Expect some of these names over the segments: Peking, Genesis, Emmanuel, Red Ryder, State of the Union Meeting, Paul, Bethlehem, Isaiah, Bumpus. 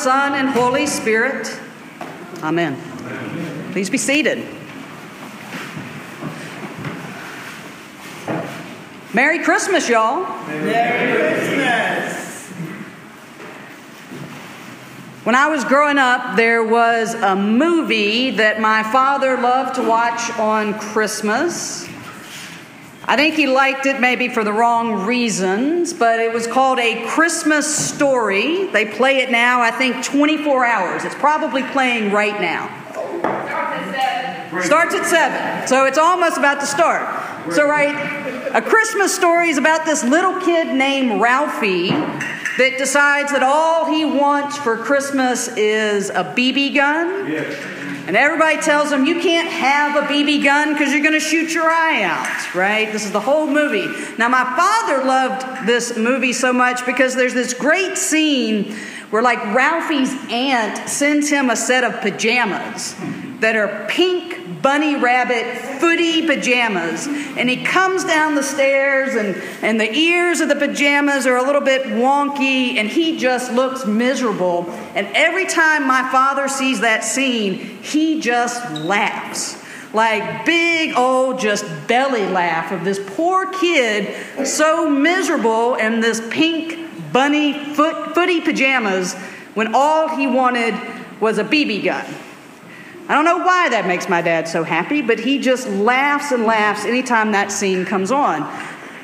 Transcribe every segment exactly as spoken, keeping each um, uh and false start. Son, and Holy Spirit. Amen. Amen. Please be seated. Merry Christmas, y'all. Merry Christmas. When I was growing up, there was a movie that my father loved to watch on Christmas. I think he liked it maybe for the wrong reasons, but it was called A Christmas Story. They play it now, I think, twenty-four hours. It's probably playing right now. Starts at seven. So it's almost about to start. So, right, A Christmas Story is about this little kid named Ralphie that decides that all he wants for Christmas is a B B gun. Yeah. And everybody tells him, you can't have a B B gun because you're going to shoot your eye out, right? This is the whole movie. Now, my father loved this movie so much because there's this great scene where, like, Ralphie's aunt sends him a set of pajamas that are pink bunny rabbit footy pajamas. And he comes down the stairs, and, and the ears of the pajamas are a little bit wonky, and he just looks miserable. And every time my father sees that scene, he just laughs. Like big old just belly laugh of this poor kid so miserable in this pink bunny foot, footy pajamas when all he wanted was a B B gun. I don't know why that makes my dad so happy, but he just laughs and laughs anytime that scene comes on.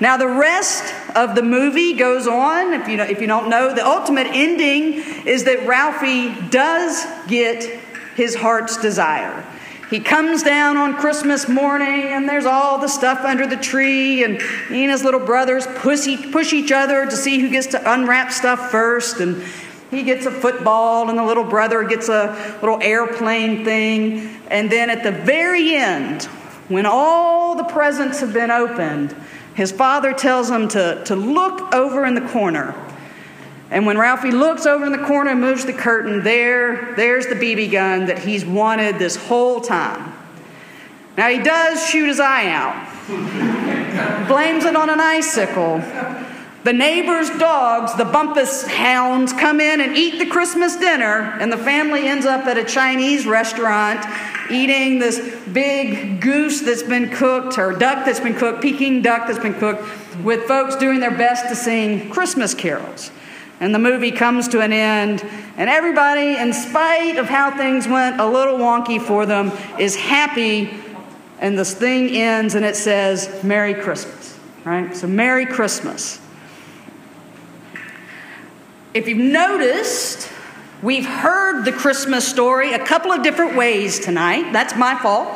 Now, the rest of the movie goes on. If you, if you don't know, the ultimate ending is that Ralphie does get his heart's desire. He comes down on Christmas morning, and there's all the stuff under the tree, and he and his little brothers push, push each other to see who gets to unwrap stuff first, and he gets a football, and the little brother gets a little airplane thing. And then at the very end, when all the presents have been opened, his father tells him to, to look over in the corner. And when Ralphie looks over in the corner and moves the curtain, there, there's the B B gun that he's wanted this whole time. Now, he does shoot his eye out. Blames it on an icicle. The neighbor's dogs, the Bumpus hounds, come in and eat the Christmas dinner, and the family ends up at a Chinese restaurant eating this big goose that's been cooked, or duck that's been cooked, Peking duck that's been cooked, with folks doing their best to sing Christmas carols. And the movie comes to an end, and everybody, in spite of how things went a little wonky for them, is happy, and this thing ends, and it says, Merry Christmas, right? So, Merry Christmas. If you've noticed, we've heard the Christmas story a couple of different ways tonight. That's my fault.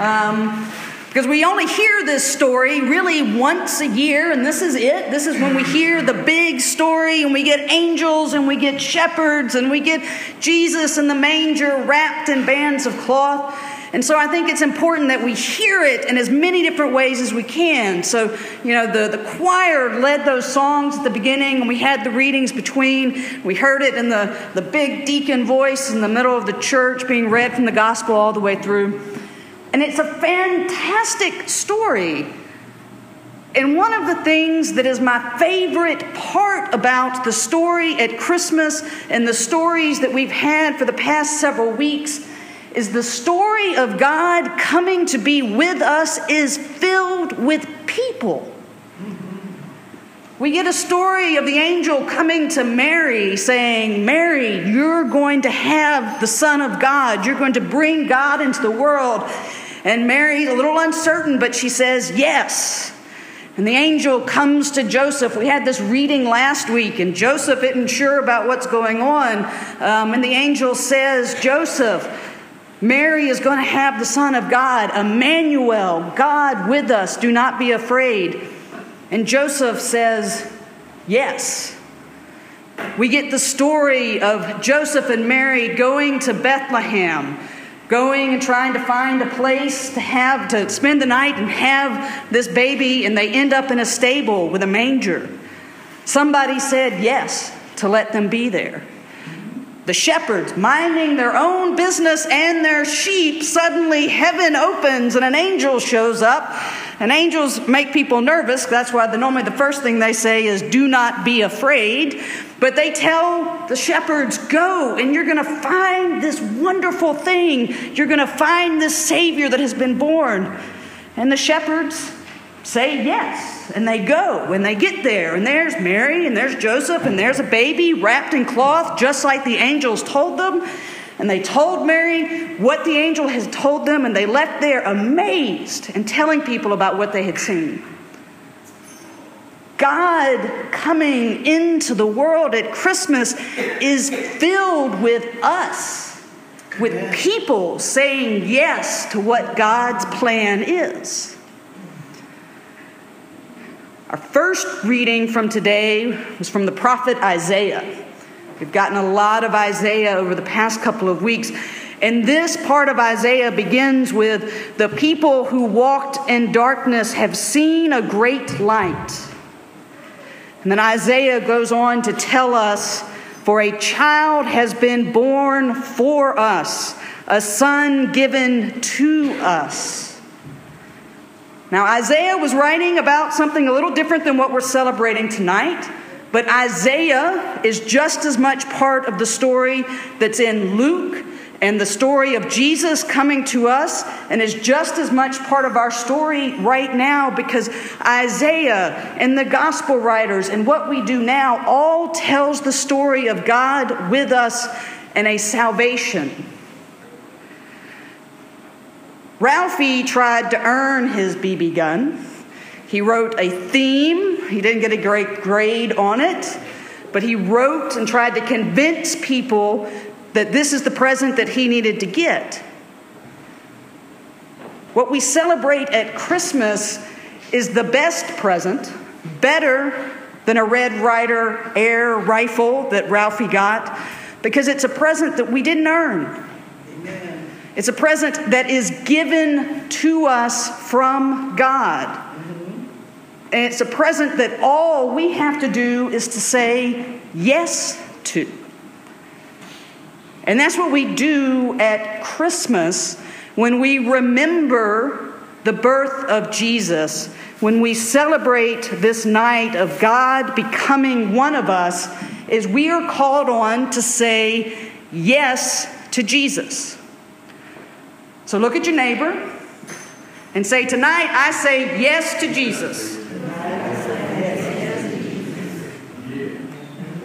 Um, because we only hear this story really once a year, and this is it. This is when we hear the big story, and we get angels, and we get shepherds, and we get Jesus in the manger wrapped in bands of cloth. And so I think it's important that we hear it in as many different ways as we can. So, you know, the, the choir led those songs at the beginning, and we had the readings between. We heard it in the, the big deacon voice in the middle of the church being read from the gospel all the way through. And it's a fantastic story. And one of the things that is my favorite part about the story at Christmas and the stories that we've had for the past several weeks is the story of God coming to be with us is filled with people. We get a story of the angel coming to Mary saying, Mary, you're going to have the Son of God. You're going to bring God into the world. And Mary's a little uncertain, but she says, yes. And the angel comes to Joseph. We had this reading last week, and Joseph isn't sure about what's going on. Um, and the angel says, Joseph, Mary is going to have the Son of God, Emmanuel, God with us. Do not be afraid. And Joseph says, yes. We get the story of Joseph and Mary going to Bethlehem, going and trying to find a place to have, to spend the night and have this baby, and they end up in a stable with a manger. Somebody said yes to let them be there. The shepherds, minding their own business and their sheep, suddenly heaven opens and an angel shows up. And angels make people nervous. That's why the, normally the first thing they say is, do not be afraid. But they tell the shepherds, go, and you're going to find this wonderful thing. You're going to find this Savior that has been born. And the shepherds say yes, and they go, and they get there, and there's Mary, and there's Joseph, and there's a baby wrapped in cloth, just like the angels told them. And they told Mary what the angel had told them, and they left there amazed and telling people about what they had seen. God coming into the world at Christmas is filled with us, with people saying yes to what God's plan is. Our first reading from today was from the prophet Isaiah. We've gotten a lot of Isaiah over the past couple of weeks. And this part of Isaiah begins with, the people who walked in darkness have seen a great light. And then Isaiah goes on to tell us, for a child has been born for us, a son given to us. Now, Isaiah was writing about something a little different than what we're celebrating tonight, but Isaiah is just as much part of the story that's in Luke and the story of Jesus coming to us, and is just as much part of our story right now, because Isaiah and the gospel writers and what we do now all tells the story of God with us and a salvation. Ralphie tried to earn his B B gun. He wrote a theme. He didn't get a great grade on it, but he wrote and tried to convince people that this is the present that he needed to get. What we celebrate at Christmas is the best present, better than a Red Ryder air rifle that Ralphie got, because it's a present that we didn't earn. Amen. It's a present that is given to us from God. Mm-hmm. And it's a present that all we have to do is to say yes to. And that's what we do at Christmas when we remember the birth of Jesus, when we celebrate this night of God becoming one of us, is we are called on to say yes to Jesus. So look at your neighbor and say, tonight I say yes to Jesus.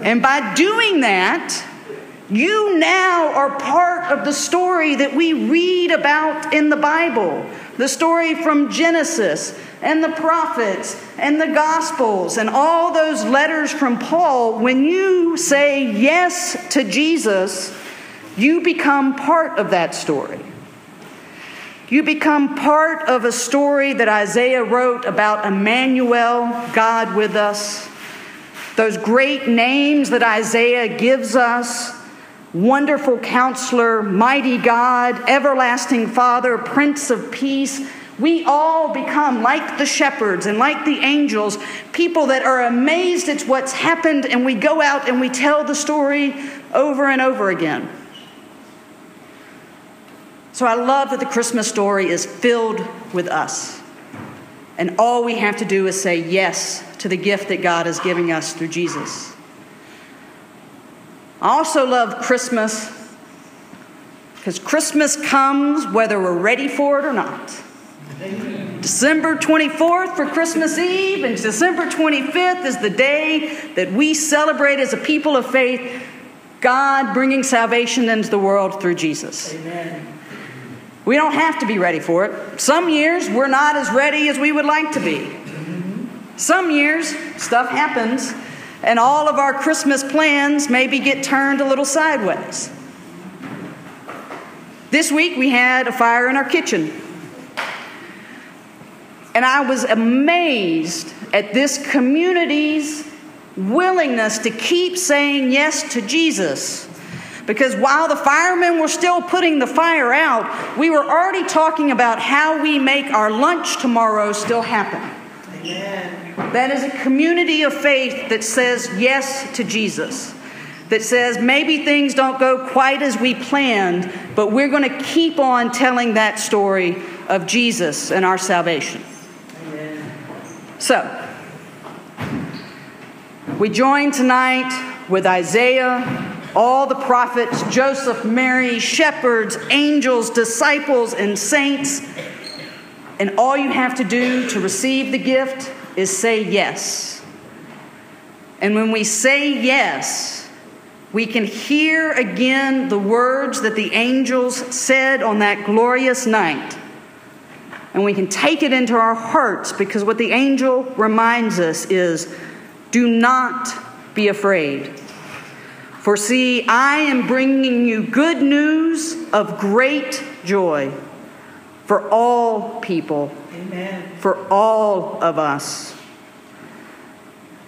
And by doing that, you now are part of the story that we read about in the Bible, the story from Genesis and the prophets and the Gospels and all those letters from Paul. When you say yes to Jesus, you become part of that story. You become part of a story that Isaiah wrote about Emmanuel, God with us, those great names that Isaiah gives us. Wonderful Counselor, Mighty God, Everlasting Father, Prince of Peace. We all become like the shepherds and like the angels, people that are amazed at what's happened, and we go out and we tell the story over and over again. So I love that the Christmas story is filled with us, and all we have to do is say yes to the gift that God is giving us through Jesus. I also love Christmas because Christmas comes whether we're ready for it or not. Amen. December twenty-fourth for Christmas Eve, and December twenty-fifth is the day that we celebrate as a people of faith God bringing salvation into the world through Jesus. Amen. We don't have to be ready for it. Some years we're not as ready as we would like to be. Some years stuff happens, and all of our Christmas plans maybe get turned a little sideways. This week we had a fire in our kitchen. And I was amazed at this community's willingness to keep saying yes to Jesus. Because while the firemen were still putting the fire out, we were already talking about how we make our lunch tomorrow still happen. Amen. That is a community of faith that says yes to Jesus, that says maybe things don't go quite as we planned, but we're going to keep on telling that story of Jesus and our salvation. Amen. So, we join tonight with Isaiah, all the prophets, Joseph, Mary, shepherds, angels, disciples, and saints. And all you have to do to receive the gift is say yes. And when we say yes, we can hear again the words that the angels said on that glorious night. And we can take it into our hearts, because what the angel reminds us is, do not be afraid. For see, I am bringing you good news of great joy for all people, Amen. For all of us.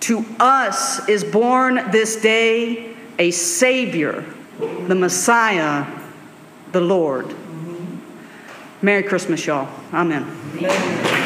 To us is born this day a Savior, the Messiah, the Lord. Mm-hmm. Merry Christmas, y'all. Amen. Amen.